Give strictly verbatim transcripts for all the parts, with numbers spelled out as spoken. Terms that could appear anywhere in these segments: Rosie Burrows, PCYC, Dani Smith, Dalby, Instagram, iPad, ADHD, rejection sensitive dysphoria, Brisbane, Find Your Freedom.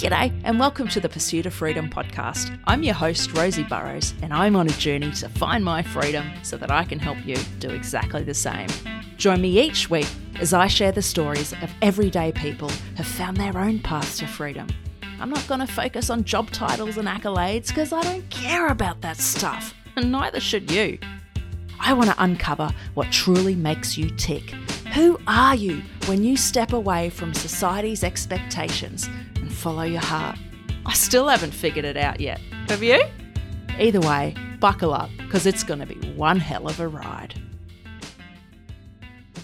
G'day and welcome to the Pursuit of Freedom podcast. I'm your host, Rosie Burrows, and I'm on a journey to find my freedom so that I can help you do exactly the same. Join me each week as I share the stories of everyday people who found their own paths to freedom. I'm not going to focus on job titles and accolades because I don't care about that stuff, and neither should you. I want to uncover what truly makes you tick. Who are you when you step away from society's expectations and follow your heart? I still haven't figured it out yet. Have you? Either way, buckle up because it's going to be one hell of a ride.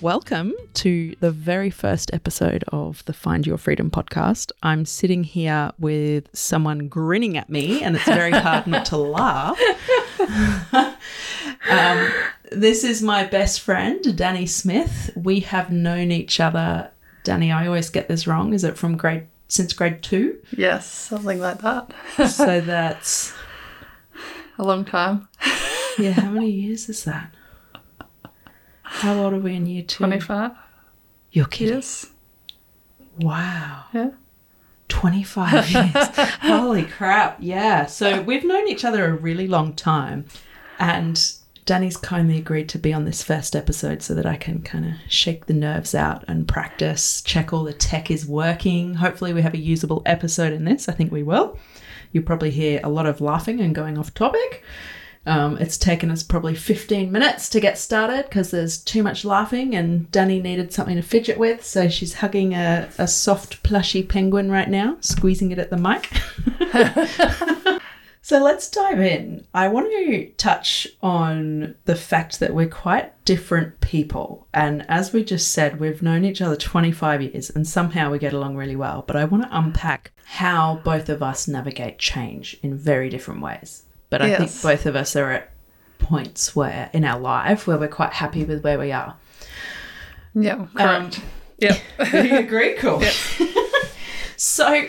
Welcome to the very first episode of the Find Your Freedom podcast. I'm sitting here with someone grinning at me and it's very hard not to laugh. um, this is my best friend, Dani Smith. We have known each other. Dani, I always get this wrong. Is it from grade, since grade two? Yes, something like that. So that's... a long time. Yeah, how many years is that? How old are we in year two? twenty-five. You're kidding? Yes. Wow. Yeah. twenty-five years. Holy crap. Yeah. So we've known each other a really long time. And Dani's kindly agreed to be on this first episode so that I can kind of shake the nerves out and practice, check all the tech is working. Hopefully we have a usable episode in this. I think we will. You'll probably hear a lot of laughing and going off topic. Um, it's taken us probably fifteen minutes to get started because there's too much laughing and Dani needed something to fidget with. So she's hugging a, a soft plushy penguin right now, squeezing it at the mic. So let's dive in. I want to touch on the fact that we're quite different people. And as we just said, we've known each other twenty-five years and somehow we get along really well. But I want to unpack how both of us navigate change in very different ways. But I yes. think both of us are at points where in our life where we're quite happy with where we are. Yeah, correct. Um, yeah. You agree? Cool. Yep. So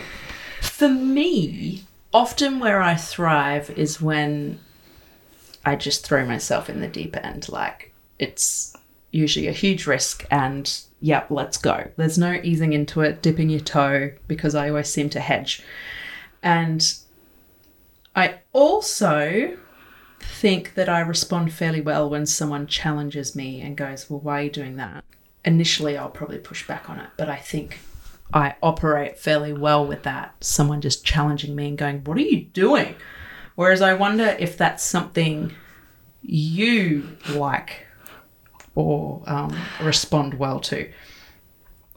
for me, often where I thrive is when I just throw myself in the deep end. Like it's usually a huge risk and, yep, let's go. There's no easing into it, dipping your toe, because I always seem to hedge. And I also think that I respond fairly well when someone challenges me and goes, well, why are you doing that? Initially, I'll probably push back on it, but I think I operate fairly well with that. Someone just challenging me and going, what are you doing? Whereas I wonder if that's something you like or um, respond well to.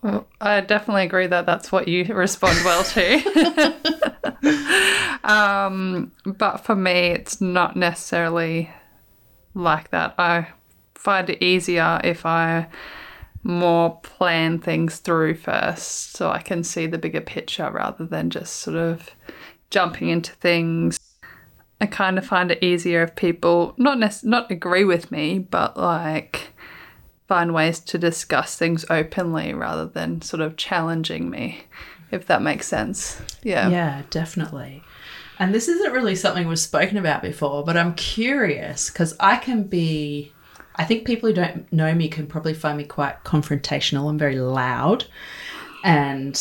Well, I definitely agree that that's what you respond well to. um, but for me, it's not necessarily like that. I find it easier if I more plan things through first so I can see the bigger picture rather than just sort of jumping into things. I kind of find it easier if people not nec- not agree with me, but like... find ways to discuss things openly rather than sort of challenging me, if that makes sense. Yeah. Yeah, definitely. And this isn't really something we've spoken about before, but I'm curious because I can be, I think people who don't know me can probably find me quite confrontational and very loud. And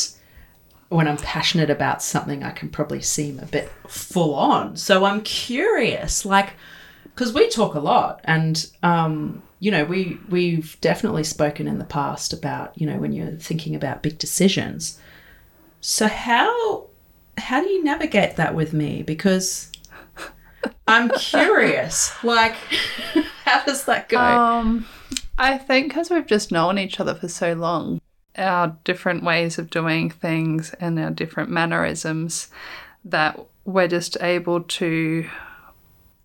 when I'm passionate about something, I can probably seem a bit full on. So I'm curious, like, because we talk a lot and, um, you know, we, we've definitely spoken in the past about, you know, when you're thinking about big decisions. So how how do you navigate that with me? Because I'm curious, like, how does that go? Um, I think because we've just known each other for so long, our different ways of doing things and our different mannerisms, that we're just able to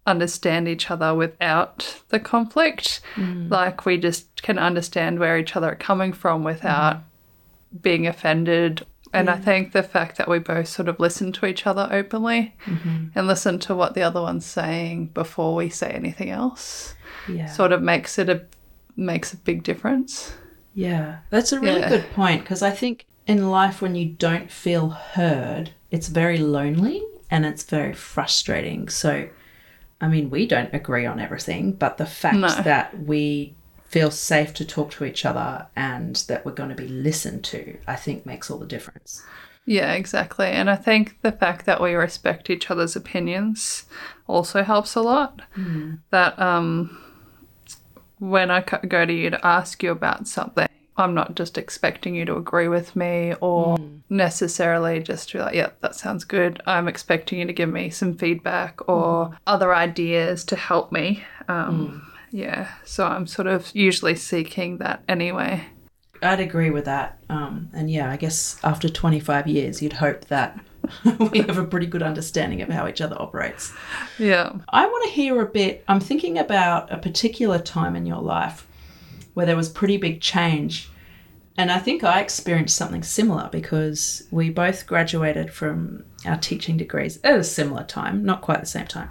understand each other without the conflict. Mm. Like we just can understand where each other are coming from without mm. being offended. And yeah. I think the fact that we both sort of listen to each other openly mm-hmm. and listen to what the other one's saying before we say anything else yeah. sort of makes it a makes a big difference. Yeah, that's a really yeah. good point because I think in life when you don't feel heard, it's very lonely and it's very frustrating. So I mean, we don't agree on everything, but the fact no. that we feel safe to talk to each other and that we're going to be listened to, I think makes all the difference. Yeah, exactly. And I think the fact that we respect each other's opinions also helps a lot. Mm. That um, when I go to you to ask you about something, I'm not just expecting you to agree with me or mm. necessarily just to be like, yeah, that sounds good. I'm expecting you to give me some feedback or mm. other ideas to help me. Um, mm. Yeah, so I'm sort of usually seeking that anyway. I'd agree with that. Um, and, yeah, I guess after twenty-five years, you'd hope that we have a pretty good understanding of how each other operates. Yeah. I want to hear a bit. I'm thinking about a particular time in your life where there was pretty big change. And I think I experienced something similar because we both graduated from our teaching degrees at a similar time, not quite the same time.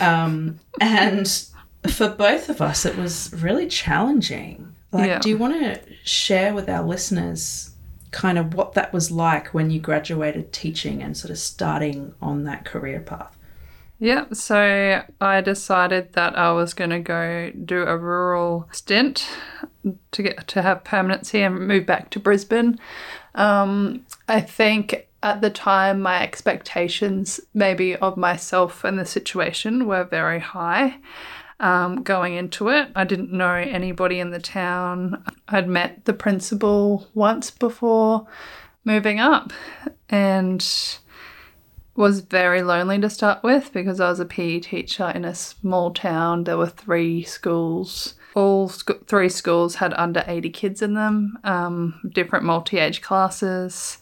um, and for both of us, it was really challenging. Like, yeah. Do you want to share with our listeners kind of what that was like when you graduated teaching and sort of starting on that career path? Yeah, so I decided that I was going to go do a rural stint to get to have permanency and move back to Brisbane. Um, I think at the time my expectations maybe of myself and the situation were very high. Um, going into it, I didn't know anybody in the town. I'd met the principal once before moving up and was very lonely to start with because I was a P E teacher in a small town. There were three schools. All sc- three schools had under eighty kids in them, um, different multi-age classes.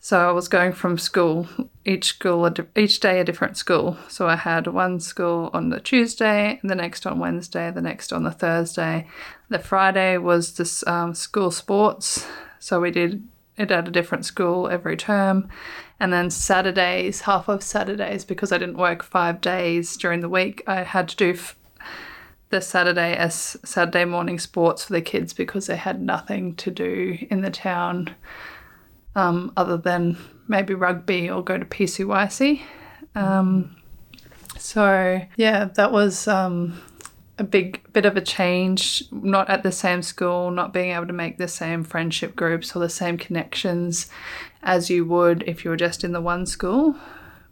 So I was going from school, each school, each day a different school. So I had one school on the Tuesday, the next on Wednesday, the next on the Thursday. The Friday was this um, school sports. So we did it at a different school every term. And then Saturdays, half of Saturdays, because I didn't work five days during the week, I had to do f- the Saturday as Saturday morning sports for the kids because they had nothing to do in the town. Um, other than maybe rugby or go to P C Y C. Um, so, yeah, that was um, a big bit of a change, not at the same school, not being able to make the same friendship groups or the same connections as you would if you were just in the one school,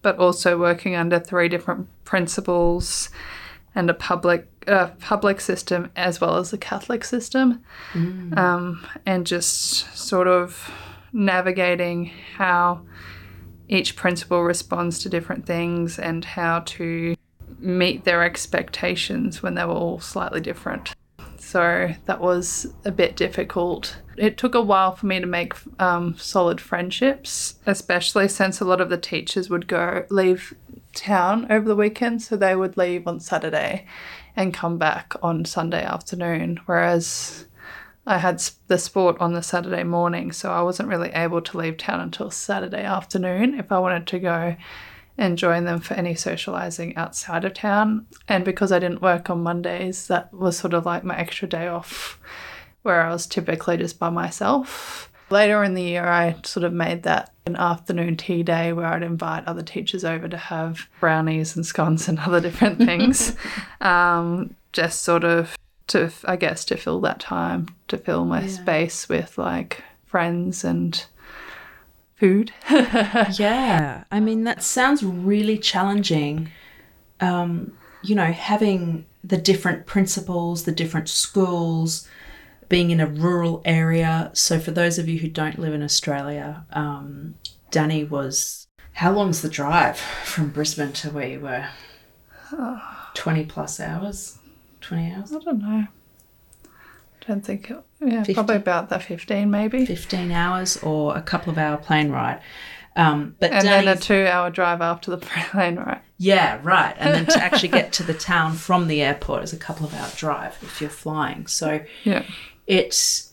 but also working under three different principals and a public uh, public system as well as the Catholic system, mm. um, and just sort of navigating how each principal responds to different things and how to meet their expectations when they were all slightly different. So that was a bit difficult. It took a while for me to make um, solid friendships, especially since a lot of the teachers would go leave town over the weekend, so they would leave on Saturday and come back on Sunday afternoon, whereas I had the sport on the Saturday morning, so I wasn't really able to leave town until Saturday afternoon if I wanted to go and join them for any socialising outside of town. And because I didn't work on Mondays, that was sort of like my extra day off where I was typically just by myself. Later in the year, I sort of made that an afternoon tea day where I'd invite other teachers over to have brownies and scones and other different things, um, just sort of to, I guess, to fill that time, to fill my yeah. space with, like, friends and food. Yeah. I mean, that sounds really challenging, um, you know, having the different principals, the different schools, being in a rural area. So for those of you who don't live in Australia, um, Dani was, how long's the drive from Brisbane to where you were? twenty plus hours? twenty hours? I don't know. I don't think, it, yeah, fifteen, probably about that fifteen maybe. fifteen hours or a couple of hour plane ride. Um, but and Dani, then a two hour drive after the plane ride. Yeah, right. And then to actually get to the town from the airport is a couple of hour drive if you're flying. So yeah. It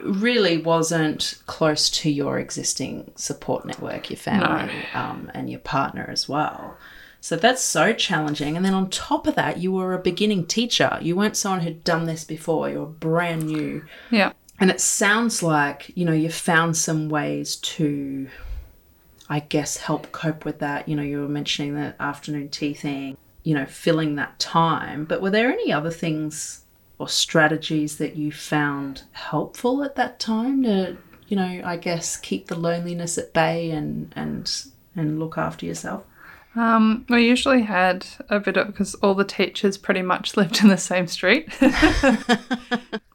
really wasn't close to your existing support network, your family no. um, and your partner as well. So that's so challenging. And then on top of that, you were a beginning teacher. You weren't someone who'd done this before. You were brand new. Yeah. And it sounds like, you know, you found some ways to, I guess, help cope with that. You know, you were mentioning the afternoon tea thing, you know, filling that time. But were there any other things or strategies that you found helpful at that time to you know, I guess keep the loneliness at bay and and and look after yourself? Um, we usually had a bit of, because all the teachers pretty much lived in the same street.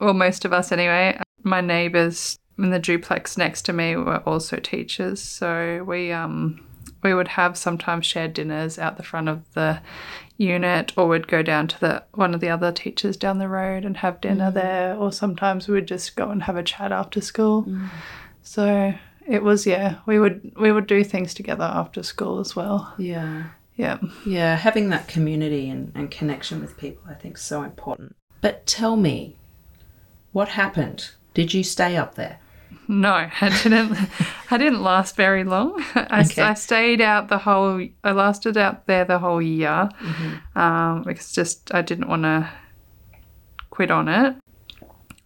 Well, most of us anyway. My neighbours in the duplex next to me were also teachers, so we um we would have sometimes shared dinners out the front of the unit, or we'd go down to the one of the other teachers down the road and have dinner mm. there, or sometimes we would just go and have a chat after school. Mm. So it was, yeah, we would we would do things together after school as well. Yeah. Yeah. Yeah, having that community and, and connection with people I think is so important. But tell me, what happened? Did you stay up there? No, I didn't. I didn't last very long. I, okay. I stayed out the whole. I lasted out there the whole year, mm-hmm. um, because just I didn't want to quit on it.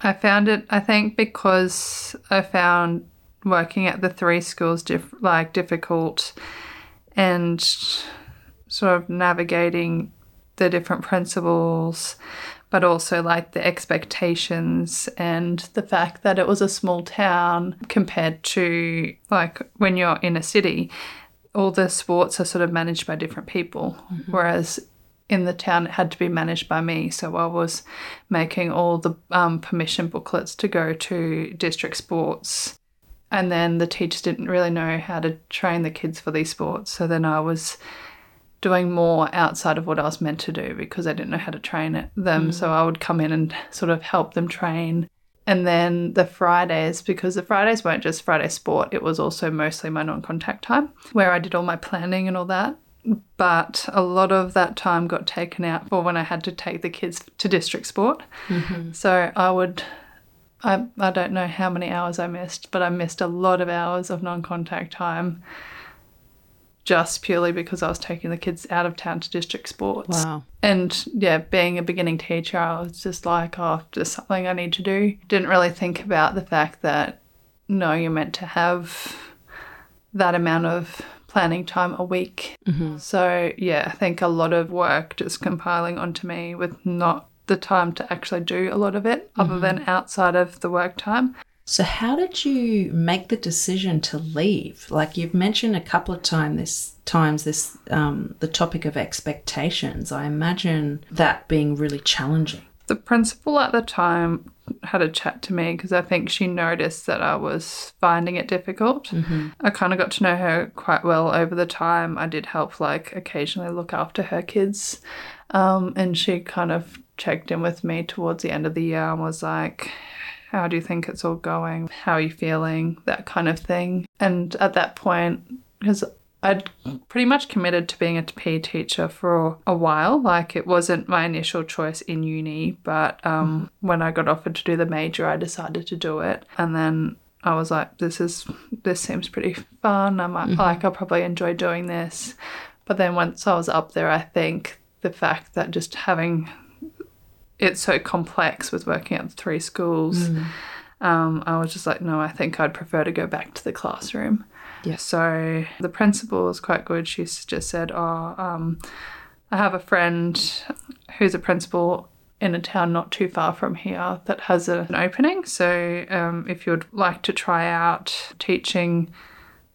I found it. I think because I found working at the three schools diff, like difficult, and sort of navigating the different principles. But also like the expectations and the fact that it was a small town compared to like when you're in a city, all the sports are sort of managed by different people, mm-hmm. whereas in the town it had to be managed by me. So I was making all the um, permission booklets to go to district sports, and then the teachers didn't really know how to train the kids for these sports. So then I was doing more outside of what I was meant to do because I didn't know how to train it, them. Mm. So I would come in and sort of help them train. And then the Fridays, because the Fridays weren't just Friday sport, it was also mostly my non-contact time where I did all my planning and all that. But a lot of that time got taken out for when I had to take the kids to district sport. Mm-hmm. So I would, I, I don't know how many hours I missed, but I missed a lot of hours of non-contact time just purely because I was taking the kids out of town to district sports. Wow. And, yeah, being a beginning teacher, I was just like, oh, just something I need to do. Didn't really think about the fact that, no, you're meant to have that amount of planning time a week. Mm-hmm. So, yeah, I think a lot of work just compiling onto me with not the time to actually do a lot of it, mm-hmm. other than outside of the work time. So how did you make the decision to leave? Like you've mentioned a couple of time this, times this um, the topic of expectations. I imagine that being really challenging. The principal at the time had a chat to me because I think she noticed that I was finding it difficult. Mm-hmm. I kind of got to know her quite well over the time. I did help like occasionally look after her kids, um, and she kind of checked in with me towards the end of the year and was like, how do you think it's all going? How are you feeling? That kind of thing. And at that point, because I'd pretty much committed to being a P E teacher for a while, like it wasn't my initial choice in uni, but um, mm-hmm. when I got offered to do the major, I decided to do it. And then I was like, this is this seems pretty fun. I might mm-hmm. like I'll probably enjoy doing this. But then once I was up there, I think the fact that just having it's so complex with working at the three schools. Mm. Um, I was just like, no, I think I'd prefer to go back to the classroom. Yeah. So the principal was quite good. She just said, oh, um, I have a friend who's a principal in a town not too far from here that has a, an opening. So um, if you would like to try out teaching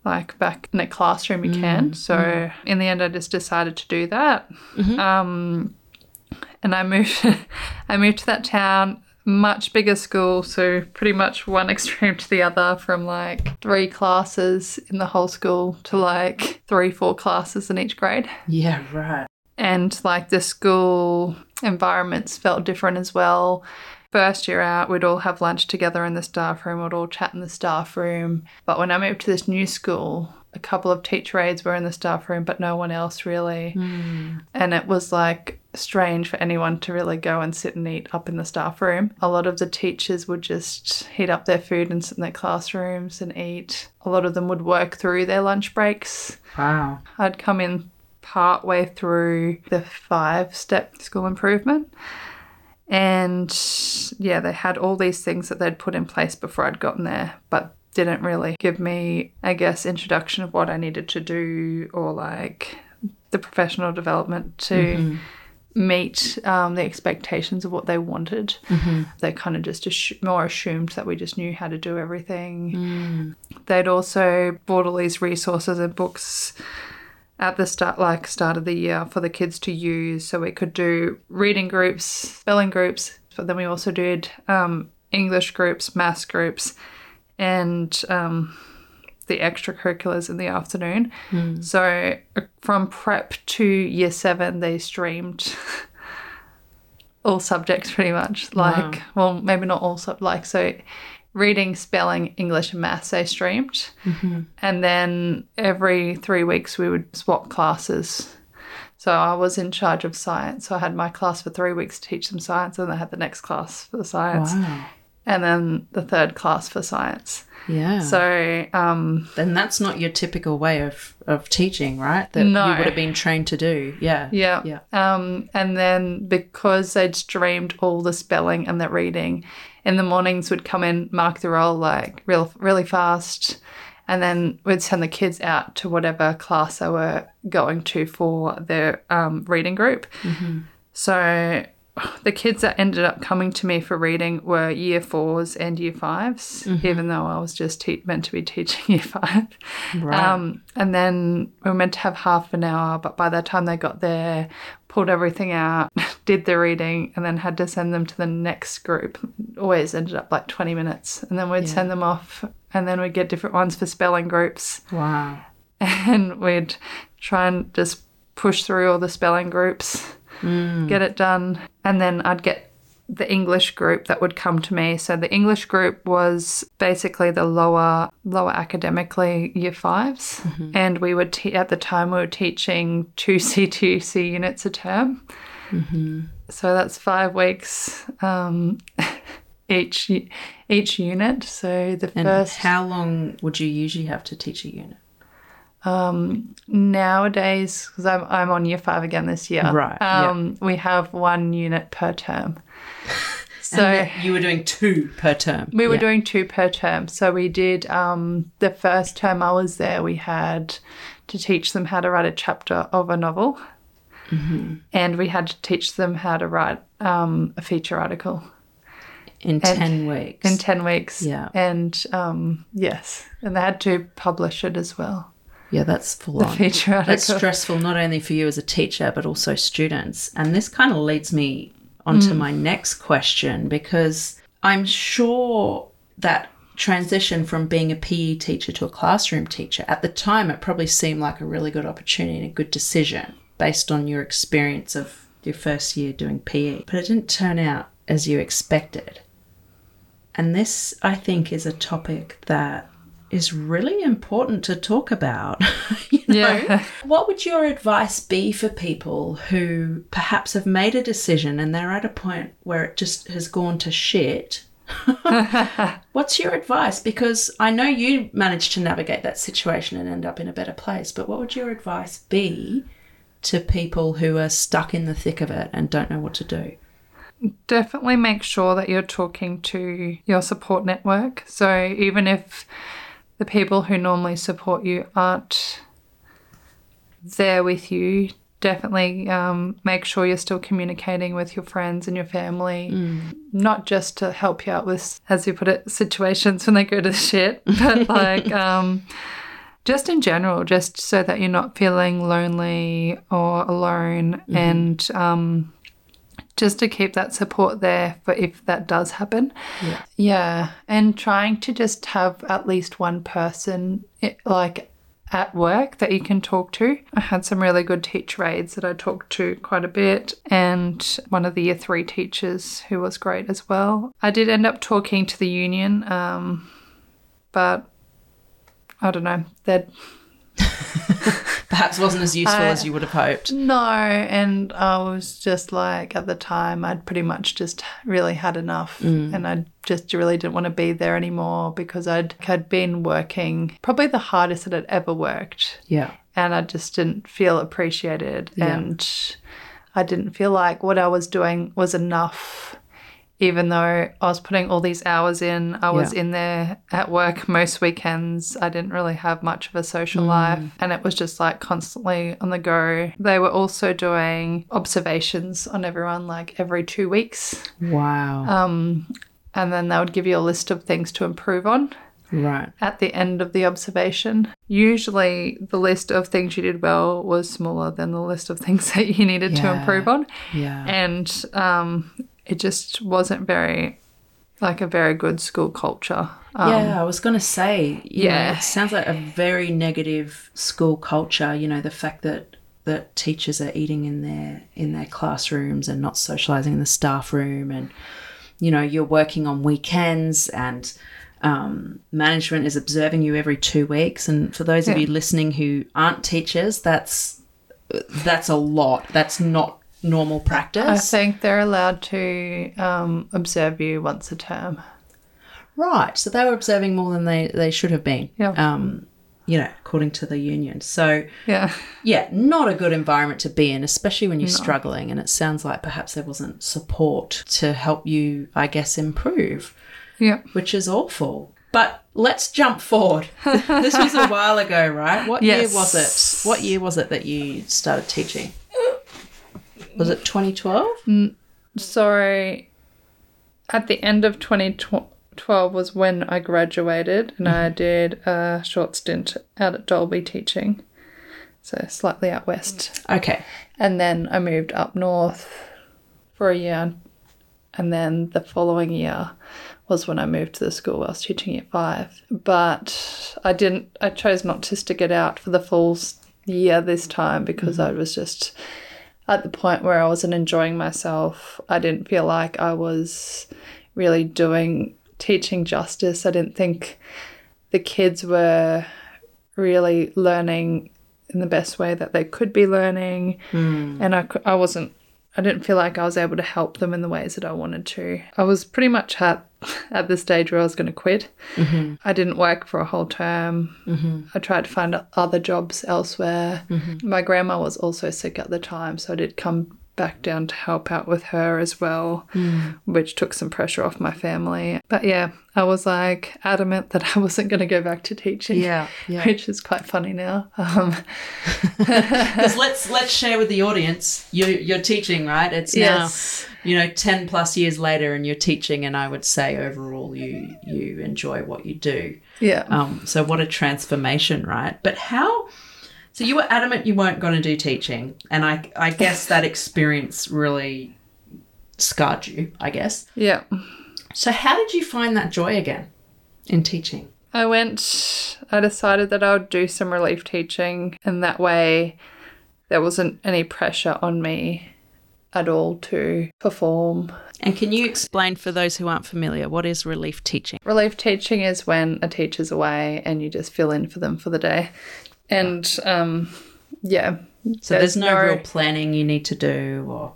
like back in a classroom, you mm. can. So mm. in the end, I just decided to do that. Mm-hmm. Um And I moved I moved to that town, much bigger school, so pretty much one extreme to the other, from like three classes in the whole school to like three, four classes in each grade. Yeah, right. And like the school environments felt different as well. First year out, we'd all have lunch together in the staff room, we'd all chat in the staff room. But when I moved to this new school, a couple of teacher aides were in the staff room, but no one else really. Mm. And it was like strange for anyone to really go and sit and eat up in the staff room. A lot of the teachers would just heat up their food and sit in their classrooms and eat. A lot of them would work through their lunch breaks. Wow. I'd come in partway through the five-step school improvement. And, yeah, they had all these things that they'd put in place before I'd gotten there, but didn't really give me, I guess, introduction of what I needed to do or, like, the professional development to mm-hmm. meet um, the expectations of what they wanted. Mm-hmm. They kind of just assu- more assumed that we just knew how to do everything. Mm. They'd also bought all these resources and books at the start, like start of the year, for the kids to use. So we could do reading groups, spelling groups, but then we also did um, English groups, maths groups, and um, the extracurriculars in the afternoon. Mm. So from prep to year seven, they streamed all subjects pretty much. Like, wow. Well, maybe not all sub like so. Reading, spelling, English and maths they streamed. Mm-hmm. And then every three weeks we would swap classes. So I was in charge of science. So I had my class for three weeks to teach them science, and then I had the next class for the science. Wow. And then the third class for science. Yeah. So um then that's not your typical way of, of teaching, right? That no. You would have been trained to do. Yeah. Yeah. Yeah. Um and then because they'd streamed all the spelling and the reading, in the mornings would come in, mark the roll like real really fast, and then we'd send the kids out to whatever class they were going to for their um, reading group. Mm-hmm. So the kids that ended up coming to me for reading were year fours and year fives, mm-hmm. even though I was just te- meant to be teaching year five. Right. Um, and then we were meant to have half an hour, but by the time they got there, pulled everything out, did the reading, and then had to send them to the next group. Always ended up like twenty minutes. And then we'd yeah. send them off, and then we'd get different ones for spelling groups. Wow. And we'd try and just push through all the spelling groups. Mm. Get it done, and then I'd get the English group that would come to me. So the English group was basically the lower lower academically year fives, mm-hmm. and we would te- at the time we were teaching two C two C units a term, mm-hmm. so that's five weeks um, each each unit. So the and first. How long would you usually have to teach a unit? Um, nowadays, because I'm, I'm on year five again this year, right? Um, yeah. We have one unit per term. So you were doing two per term. We were yeah. doing two per term. So we did um, the first term I was there, we had to teach them how to write a chapter of a novel, mm-hmm. and we had to teach them how to write um, a feature article. In and, ten weeks. In ten weeks. Yeah. And um, yes, and they had to publish it as well. Yeah, that's full on. That's stressful not only for you as a teacher but also students. And this kind of leads me on to mm. my next question, because I'm sure that transition from being a P E teacher to a classroom teacher, at the time it probably seemed like a really good opportunity and a good decision based on your experience of your first year doing P E. But it didn't turn out as you expected. And this, I think, is a topic that is really important to talk about. You know? Yeah. What would your advice be for people who perhaps have made a decision and they're at a point where it just has gone to shit? What's your advice? Because I know you managed to navigate that situation and end up in a better place, but what would your advice be to people who are stuck in the thick of it and don't know what to do? Definitely make sure that you're talking to your support network. So even if the people who normally support you aren't there with you, definitely um, make sure you're still communicating with your friends and your family, mm. not just to help you out with, as you put it, situations when they go to shit, but like um, just in general, just so that you're not feeling lonely or alone, mm. and um, just to keep that support there for if that does happen. Yeah. Yeah. And trying to just have at least one person, like, at work that you can talk to. I had some really good teacher aides that I talked to quite a bit, and one of the year three teachers who was great as well. I did end up talking to the union, um, but I don't know. They'd... Perhaps wasn't as useful I, as you would have hoped. No, and I was just like, at the time I'd pretty much just really had enough, mm. and I just really didn't want to be there anymore, because I'd had been working probably the hardest that I'd ever worked. Yeah. And I just didn't feel appreciated, yeah. and I didn't feel like what I was doing was enough, even though I was putting all these hours in, I was yeah. in there at work most weekends. I didn't really have much of a social mm. life, and it was just like constantly on the go. They were also doing observations on everyone like every two weeks. Wow. Um, and then they would give you a list of things to improve on. Right. At the end of the observation, usually the list of things you did well was smaller than the list of things that you needed yeah. to improve on. Yeah. And um, it just wasn't very, like, a very good school culture. Um, yeah, I was going to say, yeah, know, it sounds like a very negative school culture, you know, the fact that that teachers are eating in their in their classrooms and not socialising in the staff room, and, you know, you're working on weekends, and Um, management is observing you every two weeks. And for those yeah. of you listening who aren't teachers, that's that's a lot. That's not normal practice. I think they're allowed to um, observe you once a term. Right. So they were observing more than they, they should have been, yeah. um, you know, according to the union. So, yeah, yeah, not a good environment to be in, especially when you're no. struggling. And it sounds like perhaps there wasn't support to help you, I guess, improve. Yeah, which is awful. But let's jump forward. This was a while ago, right? What yes. year was it? What year was it that you started teaching? Was it twenty twelve? Sorry. At the end of twenty twelve was when I graduated, and mm-hmm. I did a short stint out at Dalby teaching, so slightly out west. Okay. And then I moved up north for a year, and then the following year was when I moved to the school I was teaching year five. But I didn't, I chose not to stick it out for the full year this time, because mm-hmm. I was just at the point where I wasn't enjoying myself. I didn't feel like I was really doing teaching justice. I didn't think the kids were really learning in the best way that they could be learning. Mm. And I, I wasn't, I didn't feel like I was able to help them in the ways that I wanted to. I was pretty much at, at the stage where I was going to quit. Mm-hmm. I didn't work for a whole term. Mm-hmm. I tried to find other jobs elsewhere. Mm-hmm. My grandma was also sick at the time, so I did come back down to help out with her as well, mm. which took some pressure off my family. But, yeah, I was, like, adamant that I wasn't going to go back to teaching, yeah, yeah. which is quite funny now. Um, 'cause let's let's share with the audience, you're, you're teaching, right? It's yes. now, you know, ten plus years later, and you're teaching, and I would say overall you you enjoy what you do. Yeah. Um. So what a transformation, right? But how... So you were adamant you weren't going to do teaching, and I, I guess that experience really scarred you, I guess. Yeah. So how did you find that joy again in teaching? I went, I decided that I would do some relief teaching, and that way there wasn't any pressure on me at all to perform. And can you explain for those who aren't familiar, what is relief teaching? Relief teaching is when a teacher's away and you just fill in for them for the day. And, um, yeah. So there's, there's no, no real planning you need to do, or?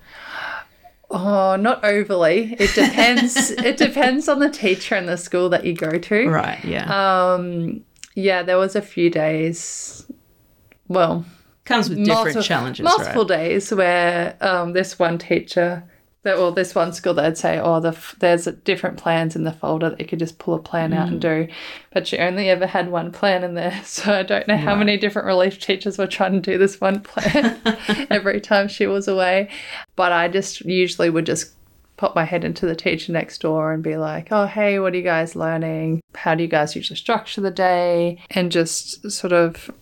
Oh, not overly. It depends. It depends on the teacher and the school that you go to. Right, yeah. Um, yeah, there was a few days, well. Comes with multiple, different challenges, multiple right? days where um, this one teacher, that well, this one school, they'd say, oh, the f- there's different plans in the folder that you could just pull a plan mm. out and do. But she only ever had one plan in there, so I don't know right. how many different relief teachers were trying to do this one plan every time she was away. But I just usually would just pop my head into the teacher next door and be like, oh, hey, what are you guys learning? How do you guys usually structure the day? And just sort of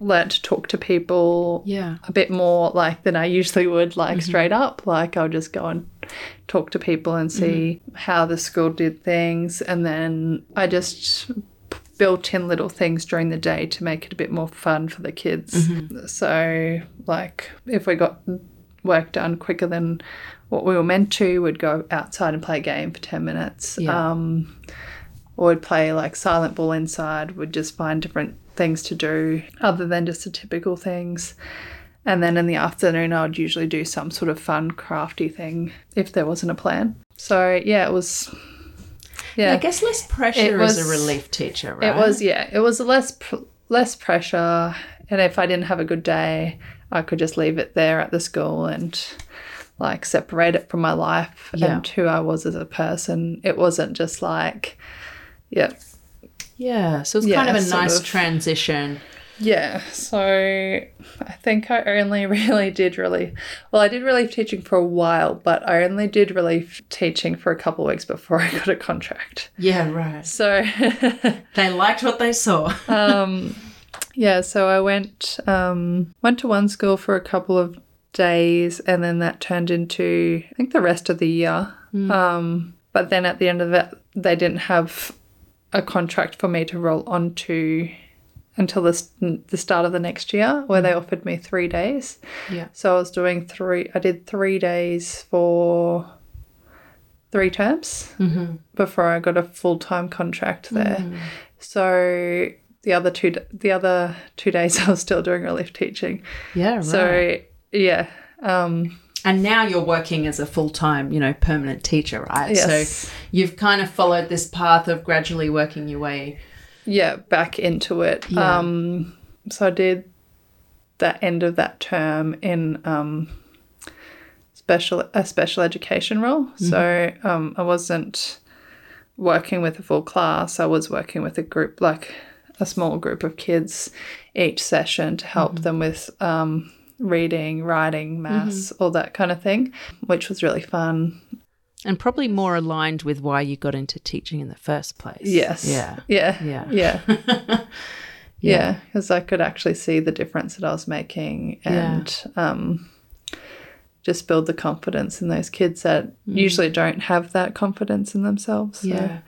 learnt to talk to people yeah. a bit more, like, than I usually would, like, mm-hmm. straight up. Like, I'll just go and talk to people and see mm-hmm. how the school did things. And then I just built in little things during the day to make it a bit more fun for the kids. Mm-hmm. So, like, if we got work done quicker than what we were meant to, we'd go outside and play a game for ten minutes. Yeah. Um, or we'd play, like, silent ball inside. We'd just find different things to do other than just the typical things. And then in the afternoon I would usually do some sort of fun crafty thing if there wasn't a plan. So yeah, it was yeah, yeah I guess less pressure was, as a relief teacher, right? It was yeah it was less less pressure, and if I didn't have a good day I could just leave it there at the school and like separate it from my life yeah. and who I was as a person. It wasn't just like, yeah. Yeah, so it's yeah, kind of a nice of, transition. Yeah, so I think I only really did relief. Well, I did relief teaching for a while, but I only did relief teaching for a couple of weeks before I got a contract. Yeah, right. So they liked what they saw. um, yeah, so I went um, went to one school for a couple of days, and then that turned into I think the rest of the year. Mm. Um, but then at the end of it, they didn't have a contract for me to roll onto until the, the start of the next year, where they offered me three days. Yeah. So I was doing three, I did three days for three terms mm-hmm. before I got a full-time contract there. Mm. So the other two, the other two days I was still doing relief teaching. Yeah, right. So, yeah. Um, and now you're working as a full-time, you know, permanent teacher, right? Yes. So you've kind of followed this path of gradually working your way Yeah, back into it. Yeah. Um, so I did that end of that term in um, special a special education role. Mm-hmm. So um, I wasn't working with a full class. I was working with a group, like a small group of kids each session to help mm-hmm. them with um, reading, writing, maths, mm-hmm. all that kind of thing, which was really fun. And probably more aligned with why you got into teaching in the first place. Yes. Yeah. Yeah. Yeah. Yeah. yeah. Because I could actually see the difference that I was making and yeah. um, just build the confidence in those kids that mm. usually don't have that confidence in themselves. So. Yeah.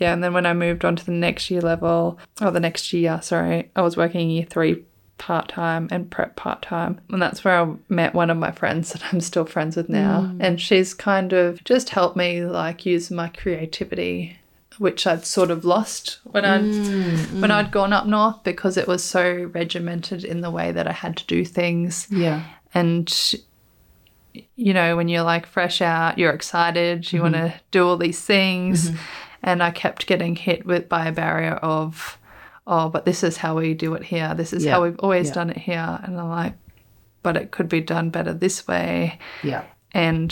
Yeah. And then when I moved on to the next year level, oh, the next year, sorry, I was working year three part-time and prep part-time, and that's where I met one of my friends that I'm still friends with now mm. and she's kind of just helped me like use my creativity, which I'd sort of lost when I'd mm. when I'd gone up north, because it was so regimented in the way that I had to do things. Yeah. And you know, when you're like fresh out, you're excited, you mm-hmm. want to do all these things mm-hmm. and I kept getting hit with by a barrier of, oh, but this is how we do it here. This is yeah. how we've always yeah. done it here. And I'm like, but it could be done better this way. Yeah. And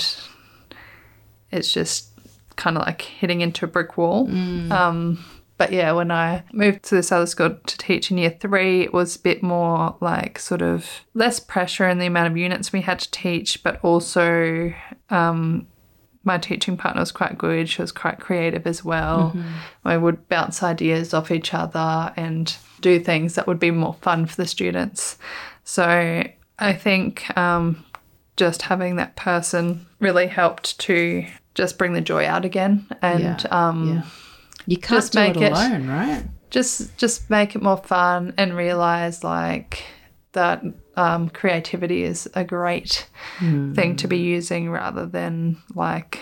it's just kind of like hitting into a brick wall. Mm. Um, but, yeah, when I moved to this other school to teach in year three, it was a bit more like sort of less pressure in the amount of units we had to teach, but also um, my teaching partner was quite good. She was quite creative as well. Mm-hmm. We would bounce ideas off each other and do things that would be more fun for the students. So I think um, just having that person really helped to just bring the joy out again. And yeah. Um, yeah. you can't just do make it alone, it, right? Just, just make it more fun and realise like that um, creativity is a great mm. thing to be using rather than like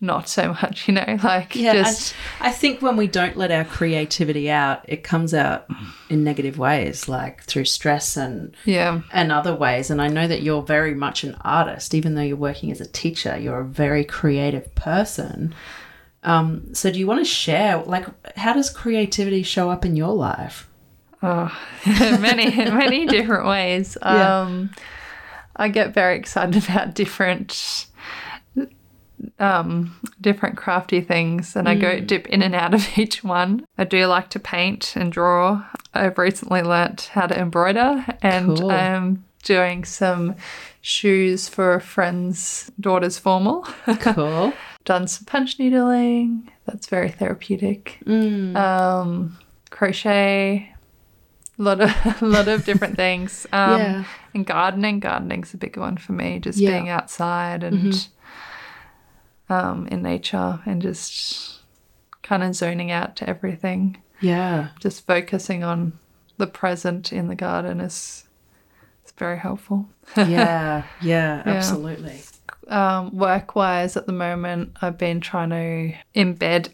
not so much, you know, like yeah, just. I, I think when we don't let our creativity out, it comes out in negative ways, like through stress and yeah. and other ways. And I know that you're very much an artist, even though you're working as a teacher, you're a very creative person. Um, so do you want to share, like, how does creativity show up in your life? Oh, many, many different ways. Yeah. Um, I get very excited about different, um, different crafty things, and mm. I go dip in and out of each one. I do like to paint and draw. I've recently learnt how to embroider, and cool. I'm doing some shoes for a friend's daughter's formal. Cool. Done some punch needling. That's very therapeutic. Mm. Um, crochet. A lot of a lot of different things. Um, yeah. And gardening. Gardening's a big one for me, just yeah. being outside and mm-hmm. um, in nature and just kind of zoning out to everything. Yeah. Just focusing on the present in the garden is, is very helpful. yeah, yeah, absolutely. Yeah. Um, work-wise at the moment, I've been trying to embed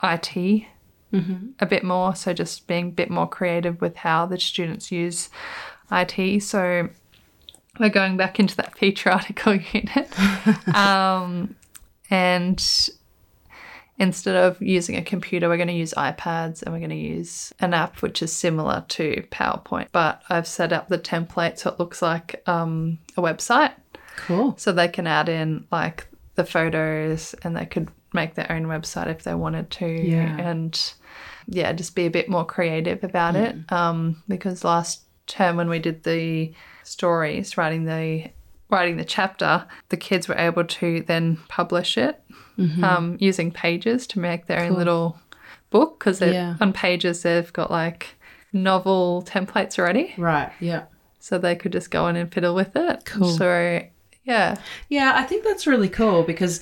I T Mm-hmm. a bit more, so just being a bit more creative with how the students use I T. So we're going back into that feature article unit um, and instead of using a computer, we're going to use iPads and we're going to use an app which is similar to PowerPoint, but I've set up the template so it looks like um, a website. Cool. So they can add in like the photos, and they could make their own website if they wanted to. Yeah. And yeah, just be a bit more creative about mm. it. Um, because last term when we did the stories, writing the writing the chapter, the kids were able to then publish it mm-hmm. um, using pages to make their cool. own little book, because yeah. on pages they've got like novel templates already. Right, yeah. So they could just go in and fiddle with it. Cool. So, yeah. Yeah, I think that's really cool because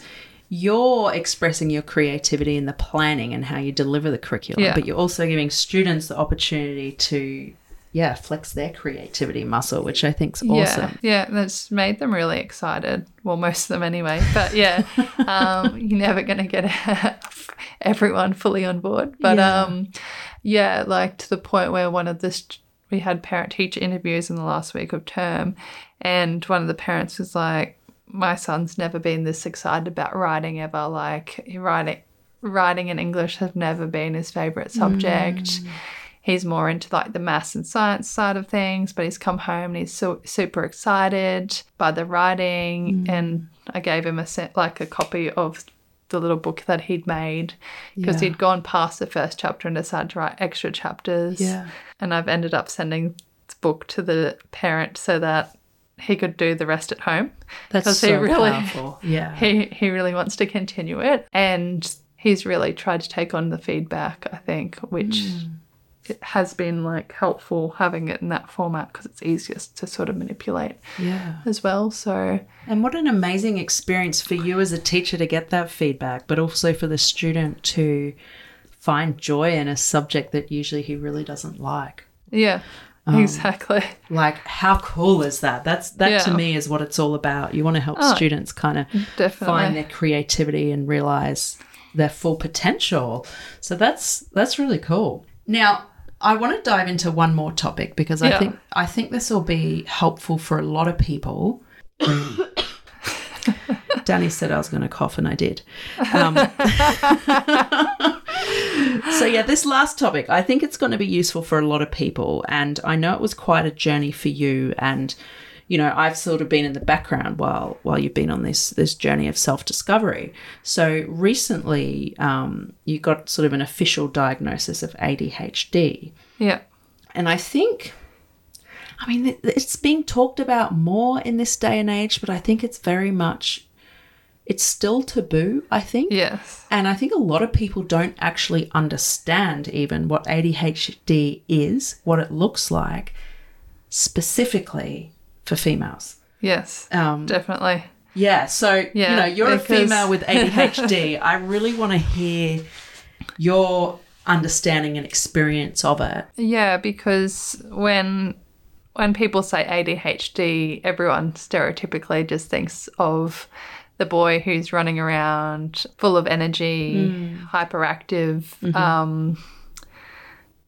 you're expressing your creativity in the planning and how you deliver the curriculum, yeah. but you're also giving students the opportunity to, yeah, flex their creativity muscle, which I think's yeah. awesome. Yeah, that's made them really excited. Well, most of them anyway. But, yeah, um, you're never going to get everyone fully on board. But, yeah. Um, yeah, like to the point where one of the st- we had parent-teacher interviews in the last week of term, and one of the parents was like, my son's never been this excited about writing ever. Like writing writing and English have never been his favourite subject. Mm. He's more into like the maths and science side of things, but he's come home and he's so, super excited by the writing. Mm. And I gave him a set, like a copy of the little book that he'd made, because yeah. he'd gone past the first chapter and decided to write extra chapters. Yeah. And I've ended up sending the book to the parent so that he could do the rest at home. That's so he really, powerful. Yeah. He, he really wants to continue it. And he's really tried to take on the feedback, I think, which mm. it has been like helpful having it in that format, because it's easiest to sort of manipulate yeah. as well. So, and what an amazing experience for you as a teacher to get that feedback, but also for the student to find joy in a subject that usually he really doesn't like. Yeah. Um, exactly. Like, how cool is that? That's that yeah. to me is what it's all about. You want to help oh, students kind of find their creativity and realize their full potential. So that's that's really cool. Now, I want to dive into one more topic because yeah. I think I think this will be helpful for a lot of people. Dani said I was going to cough, and I did. Um, So, yeah, this last topic, I think it's going to be useful for a lot of people, and I know it was quite a journey for you, and, you know, I've sort of been in the background while while you've been on this this journey of self-discovery. So recently um, you got sort of an official diagnosis of A D H D. Yeah. And I think, I mean, it's being talked about more in this day and age, but I think it's very much it's still taboo, I think. Yes. And I think a lot of people don't actually understand even what A D H D is, what it looks like, specifically for females. Yes, um, definitely. Yeah. So, yeah, you know, you're because... a female with A D H D. I really want to hear your understanding and experience of it. Yeah, because when when people say A D H D, everyone stereotypically just thinks of the boy who's running around full of energy, mm. hyperactive, mm-hmm. um,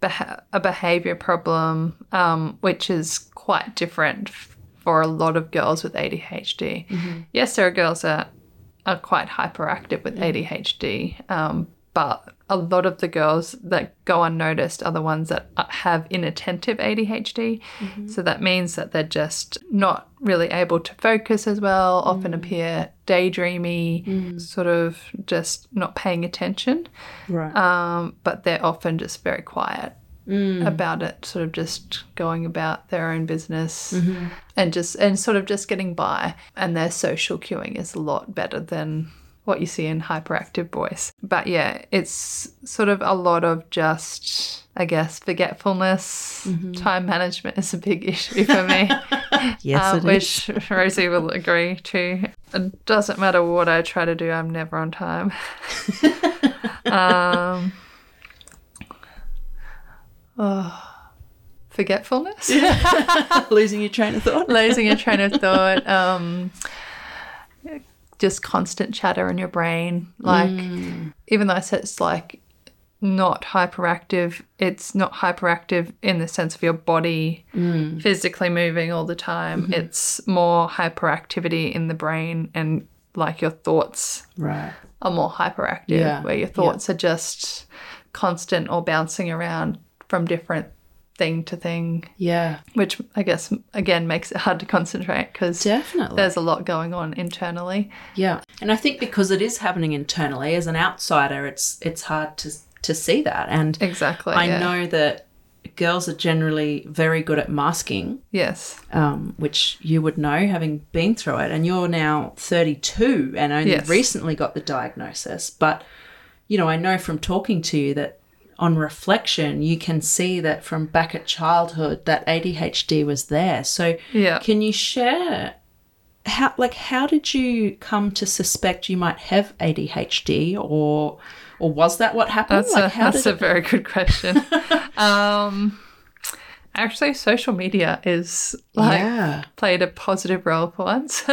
beha- a behaviour problem, um, which is quite different f- for a lot of girls with A D H D. Mm-hmm. Yes, there are girls that are quite hyperactive with mm-hmm. A D H D, um, but a lot of the girls that go unnoticed are the ones that have inattentive A D H D. Mm-hmm. So that means that they're just not really able to focus as well, mm. often appear daydreamy, mm. sort of just not paying attention. Right. Um, but they're often just very quiet mm. about it, sort of just going about their own business mm-hmm. and just and sort of just getting by. And their social cueing is a lot better than what you see in hyperactive boys. But yeah, it's sort of a lot of just, I guess, forgetfulness. Mm-hmm. Time management is a big issue for me. Yes, uh, it which is. Which Rosie will agree to. It doesn't matter what I try to do, I'm never on time. um, oh. Forgetfulness? Yeah. Losing your train of thought. Losing your train of thought. Um just constant chatter in your brain. Like, mm. even though it's like not hyperactive, it's not hyperactive in the sense of your body mm. physically moving all the time. Mm-hmm. It's more hyperactivity in the brain, and like your thoughts right. are more hyperactive, yeah. where your thoughts yeah. are just constant or bouncing around from different thing to thing. Yeah. Which I guess, again, makes it hard to concentrate because there's a lot going on internally. Yeah. And I think because it is happening internally, as an outsider, it's it's hard to to see that. And exactly, I yeah. know that girls are generally very good at masking. Yes. Um, which you would know, having been through it. And you're now thirty-two and only yes. recently got the diagnosis. But, you know, I know from talking to you that on reflection, you can see that from back at childhood that A D H D was there. So yeah. can you share how, like, how did you come to suspect you might have A D H D, or or was that what happened? That's, like, a, how that's did a it... very good question. um, actually, social media is like yeah. played a positive role for once.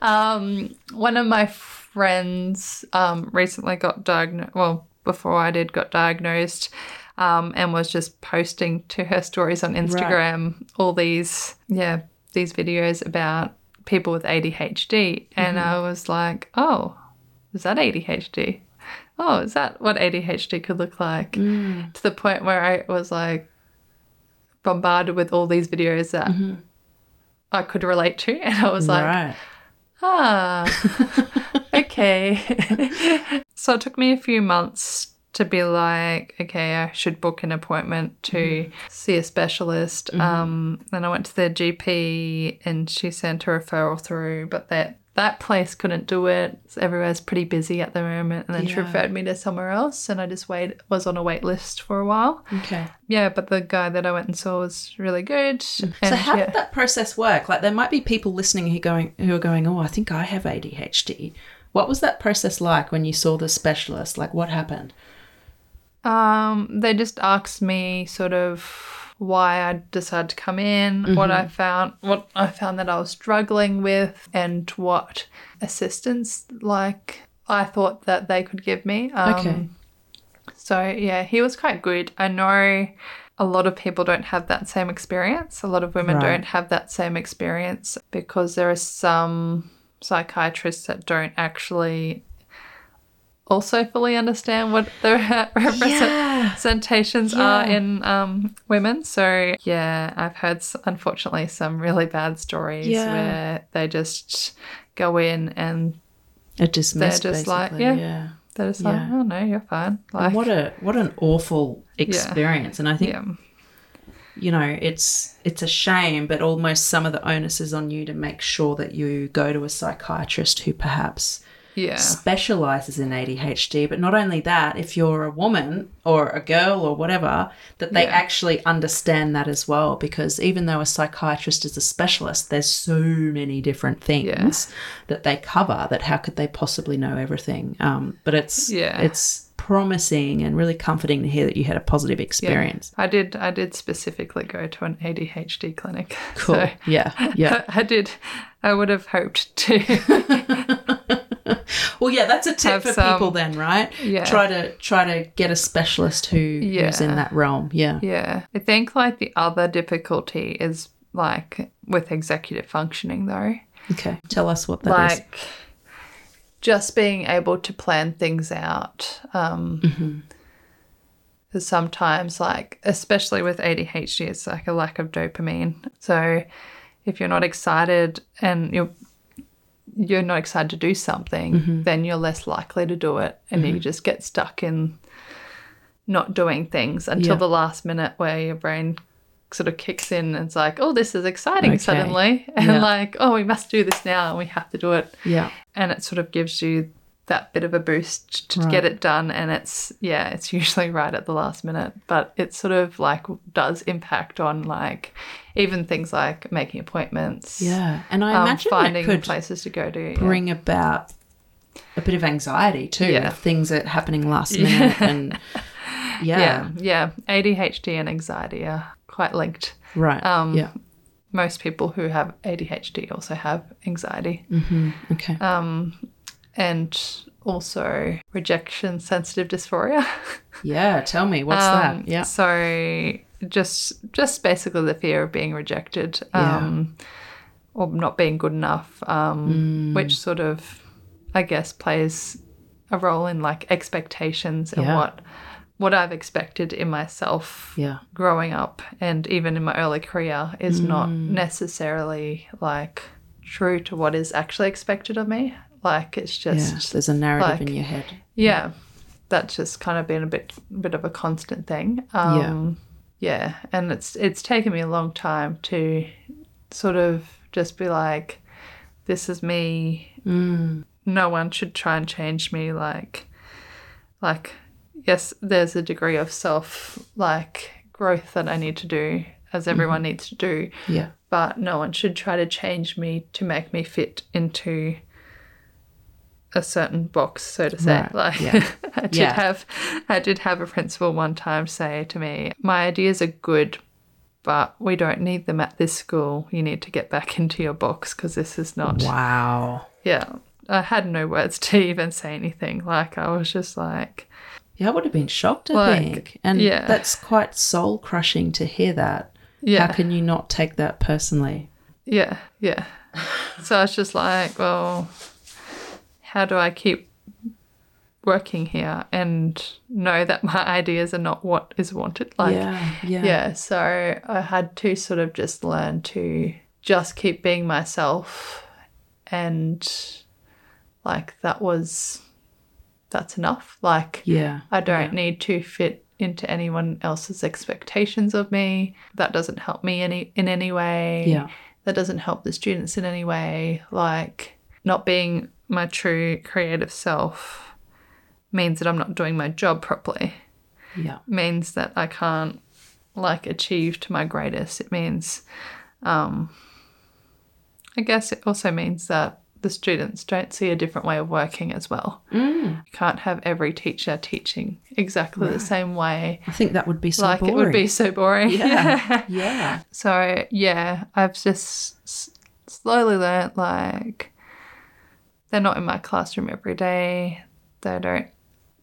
um, one of my friends um, recently got diagnosed. Well. Before I did, got diagnosed um, and was just posting to her stories on Instagram right. all these, yeah, these videos about people with A D H D. And mm-hmm. I was like, oh, is that A D H D? Oh, is that what A D H D could look like? Mm. To the point where I was like bombarded with all these videos that mm-hmm. I could relate to. And I was right. like, ah, okay. So it took me a few months to be like, okay, I should book an appointment to mm-hmm. see a specialist. Mm-hmm. Um, then I went to the G P and she sent a referral through, but that, that place couldn't do it. So everywhere's pretty busy at the moment. And then yeah. she referred me to somewhere else and I just wait, was on a wait list for a while. Okay. Yeah, but the guy that I went and saw was really good. So and how yeah. did that process work? Like, there might be people listening who going who are going, oh, I think I have A D H D. What was that process like when you saw the specialist? Like, what happened? Um, they just asked me sort of why I decided to come in, mm-hmm. what I found, what I found that I was struggling with, and what assistance, like, I thought that they could give me. Um, okay. So, yeah, he was quite good. I know a lot of people don't have that same experience. A lot of women right. don't have that same experience because there are some psychiatrists that don't actually also fully understand what the representations yeah. Yeah. are in um, women. So, yeah, I've heard, unfortunately, some really bad stories yeah. where they just go in and they're just basically. like, yeah, yeah. they're just yeah. like, oh, no, you're fine. Like, and what a what an awful experience. Yeah. And I think, yeah. you know, it's it's a shame, but almost some of the onus is on you to make sure that you go to a psychiatrist who perhaps yeah. specialises in A D H D. But not only that, if you're a woman or a girl or whatever, that they yeah. actually understand that as well, because even though a psychiatrist is a specialist, there's so many different things yeah. that they cover that how could they possibly know everything? Um, but it's yeah. it's... promising and really comforting to hear that you had a positive experience. Yeah. I did I did specifically go to an A D H D clinic. Cool. So yeah. Yeah. I, I did I would have hoped to. Well, yeah, that's a tip for some, people then, right? Yeah. Try to try to get a specialist who, yeah. who's in that realm. Yeah. Yeah. I think, like, the other difficulty is, like, with executive functioning though. Okay. Tell us what that like, is. Like Just being able to plan things out. Um, mm-hmm. Because sometimes, like, especially with A D H D, it's like a lack of dopamine. So if you're not excited and you're you're not excited to do something, mm-hmm. then you're less likely to do it, and mm-hmm. you just get stuck in not doing things until yeah. the last minute where your brain sort of kicks in and it's like, oh, this is exciting okay. suddenly, and yeah. like, oh, we must do this now and we have to do it. Yeah. And it sort of gives you that bit of a boost to right. get it done, and it's yeah it's usually right at the last minute, but it sort of, like, does impact on, like, even things like making appointments, yeah and I imagine um, finding it could places to go to bring yeah. about a bit of anxiety too, yeah. things that are happening last minute. And yeah. yeah yeah A D H D and anxiety are quite linked. Right. Um, yeah. Most people who have A D H D also have anxiety. Mm-hmm. Okay. Um, and also rejection sensitive dysphoria. Yeah. Tell me, what's um, that? Yeah. So just just basically the fear of being rejected, um, yeah. or not being good enough, um, mm. which sort of, I guess, plays a role in, like, expectations and yeah. what what I've expected in myself yeah. growing up and even in my early career is mm. not necessarily, like, true to what is actually expected of me. Like, it's just... Yeah, there's a narrative, like, in your head. Yeah. That's just kind of been a bit bit of a constant thing. Um, yeah. Yeah. And it's it's taken me a long time to sort of just be like, this is me. Mm. No one should try and change me. Like, like yes, there's a degree of self, like, growth that I need to do, as everyone mm-hmm. needs to do. Yeah. But no one should try to change me to make me fit into a certain box, so to say. Right. Like, yeah. I did yeah. have I did have a principal one time say to me, my ideas are good, but we don't need them at this school. You need to get back into your box because this is not... Wow. Yeah. I had no words to even say anything. Like, I was just like... Yeah, I would have been shocked, I like, think. And yeah. that's quite soul-crushing to hear that. Yeah. How can you not take that personally? Yeah, yeah. So I was just like, well... how do I keep working here and know that my ideas are not what is wanted? Like, yeah, yeah. yeah, so I had to sort of just learn to just keep being myself, and, like, that was, that's enough. Like, yeah, I don't yeah. need to fit into anyone else's expectations of me. That doesn't help me any in any way. Yeah. That doesn't help the students in any way. Like, not being my true creative self means that I'm not doing my job properly. Yeah. Means that I can't, like, achieve to my greatest. It means, um, I guess it also means that the students don't see a different way of working as well. Mm. You can't have every teacher teaching exactly right. the same way. I think that would be so like, boring. Like, it would be so boring. Yeah. yeah. So, yeah, I've just s- slowly learnt, like, they're not in my classroom every day. They don't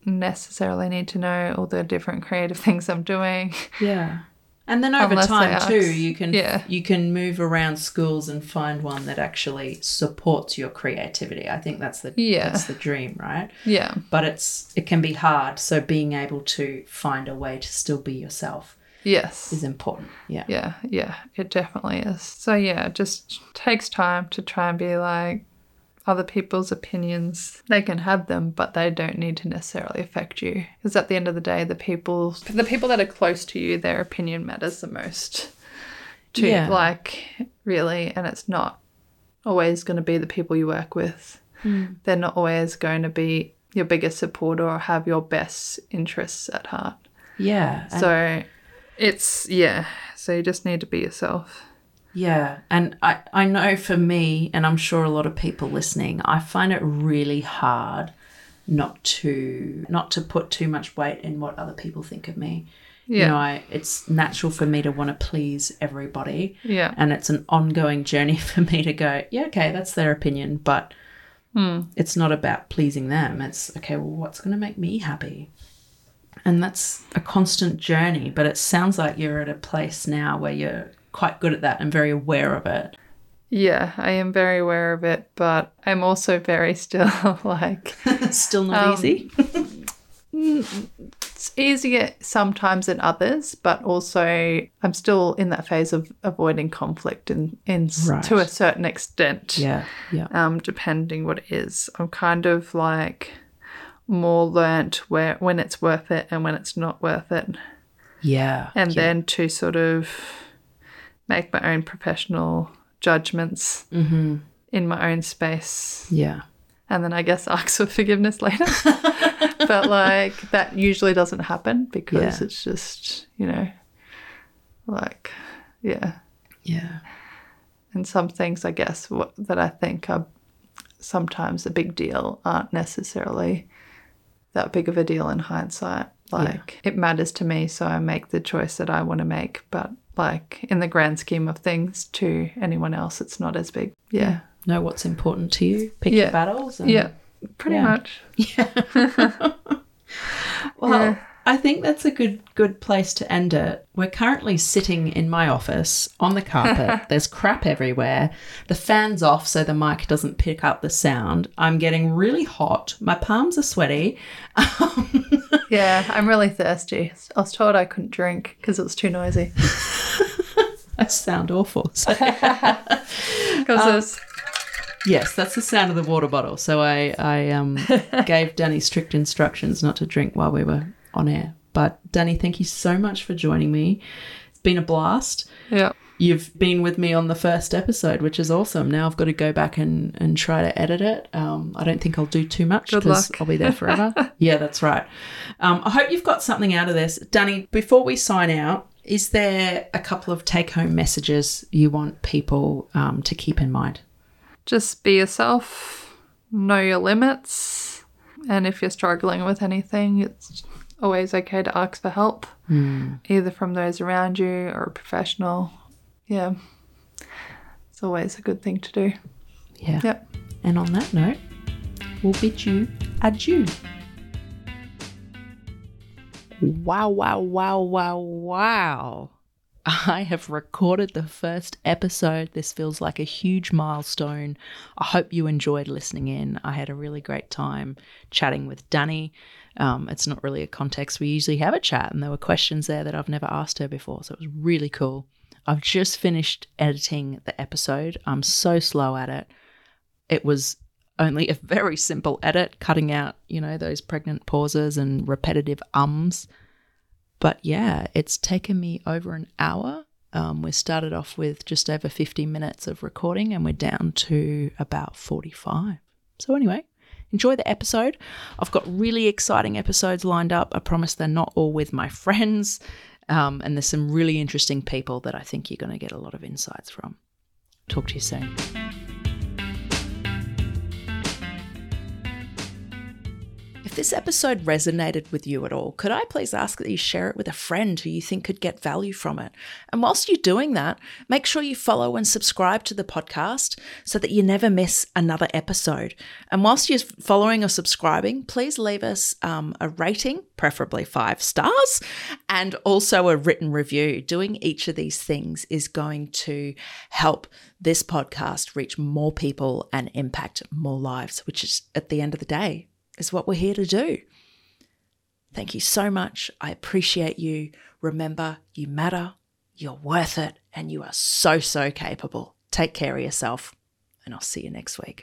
necessarily need to know all the different creative things I'm doing. Yeah. And then over time too, you can yeah. you can move around schools and find one that actually supports your creativity. I think that's the yeah. that's the dream, right? Yeah. But it's it can be hard, so being able to find a way to still be yourself. Yes. Is important. Yeah. Yeah, yeah. It definitely is. So yeah, it just takes time to try and be like, other people's opinions, they can have them, but they don't need to necessarily affect you. Because at the end of the day, the people the people that are close to you, their opinion matters the most to yeah. like, really. And it's not always going to be the people you work with. Mm. They're not always going to be your biggest supporter or have your best interests at heart. Yeah. So and- it's, yeah, so you just need to be yourself. Yeah, and I, I know for me, and I'm sure a lot of people listening, I find it really hard not to not to put too much weight in what other people think of me. Yeah. You know, I, it's natural for me to want to please everybody. Yeah. And it's an ongoing journey for me to go, yeah, okay, that's their opinion, but mm. it's not about pleasing them. It's, okay, well, what's going to make me happy? And that's a constant journey, but it sounds like you're at a place now where you're quite good at that and very aware of it. Yeah, I am very aware of it, but I'm also very still like... still not um, easy? It's easier sometimes than others, but also I'm still in that phase of avoiding conflict in, in right. to a certain extent. Yeah, yeah. Um, depending what it is. I'm kind of like more learnt where when it's worth it and when it's not worth it. Yeah. And yeah. then to sort of... make my own professional judgments mm-hmm. in my own space. Yeah. And then I guess ask for forgiveness later. But, like, that usually doesn't happen because yeah. it's just, you know, like, yeah. Yeah. And some things, I guess, what, that I think are sometimes a big deal aren't necessarily that big of a deal in hindsight. Like, yeah. it matters to me, so I make the choice that I want to make, but, like, in the grand scheme of things, to anyone else, it's not as big. Yeah. Know what's important to you. Pick yeah. your battles. And, yeah, pretty yeah. much. Yeah. Well, yeah. I think that's a good good place to end it. We're currently sitting in my office on the carpet. There's crap everywhere. The fan's off so the mic doesn't pick up the sound. I'm getting really hot. My palms are sweaty. Um, yeah, I'm really thirsty. I was told I couldn't drink because it was too noisy. I sound awful. So. um, yes, that's the sound of the water bottle. So I, I um, gave Dani strict instructions not to drink while we were on air. But Dani, thank you so much for joining me. It's been a blast. Yeah. You've been with me on the first episode, which is awesome. Now I've got to go back and, and try to edit it. Um, I don't think I'll do too much because I'll be there forever. Yeah, that's right. Um, I hope you've got something out of this. Dani, before we sign out, is there a couple of take-home messages you want people um, to keep in mind? Just be yourself, know your limits, and if you're struggling with anything, it's always okay to ask for help, mm. either from those around you or a professional. Yeah, it's always a good thing to do. Yeah. Yep. And on that note, we'll bid you adieu. Wow, wow, wow, wow, wow. I have recorded the first episode. This feels like a huge milestone. I hope you enjoyed listening in. I had a really great time chatting with Dani. Um, it's not really a context. We usually have a chat, and there were questions there that I've never asked her before, so it was really cool. I've just finished editing the episode. I'm so slow at it. It was only a very simple edit, cutting out, you know, those pregnant pauses and repetitive ums. But yeah, it's taken me over an hour. Um, we started off with just over fifty minutes of recording and we're down to about forty-five. So anyway, enjoy the episode. I've got really exciting episodes lined up. I promise they're not all with my friends. Um, and there's some really interesting people that I think you're going to get a lot of insights from. Talk to you soon. If this episode resonated with you at all, could I please ask that you share it with a friend who you think could get value from it? And whilst you're doing that, make sure you follow and subscribe to the podcast so that you never miss another episode. And whilst you're following or subscribing, please leave us um, a rating, preferably five stars, and also a written review. Doing each of these things is going to help this podcast reach more people and impact more lives, which is at the end of the day, is what we're here to do. Thank you so much. I appreciate you. Remember, you matter, you're worth it, and you are so, so capable. Take care of yourself, and I'll see you next week.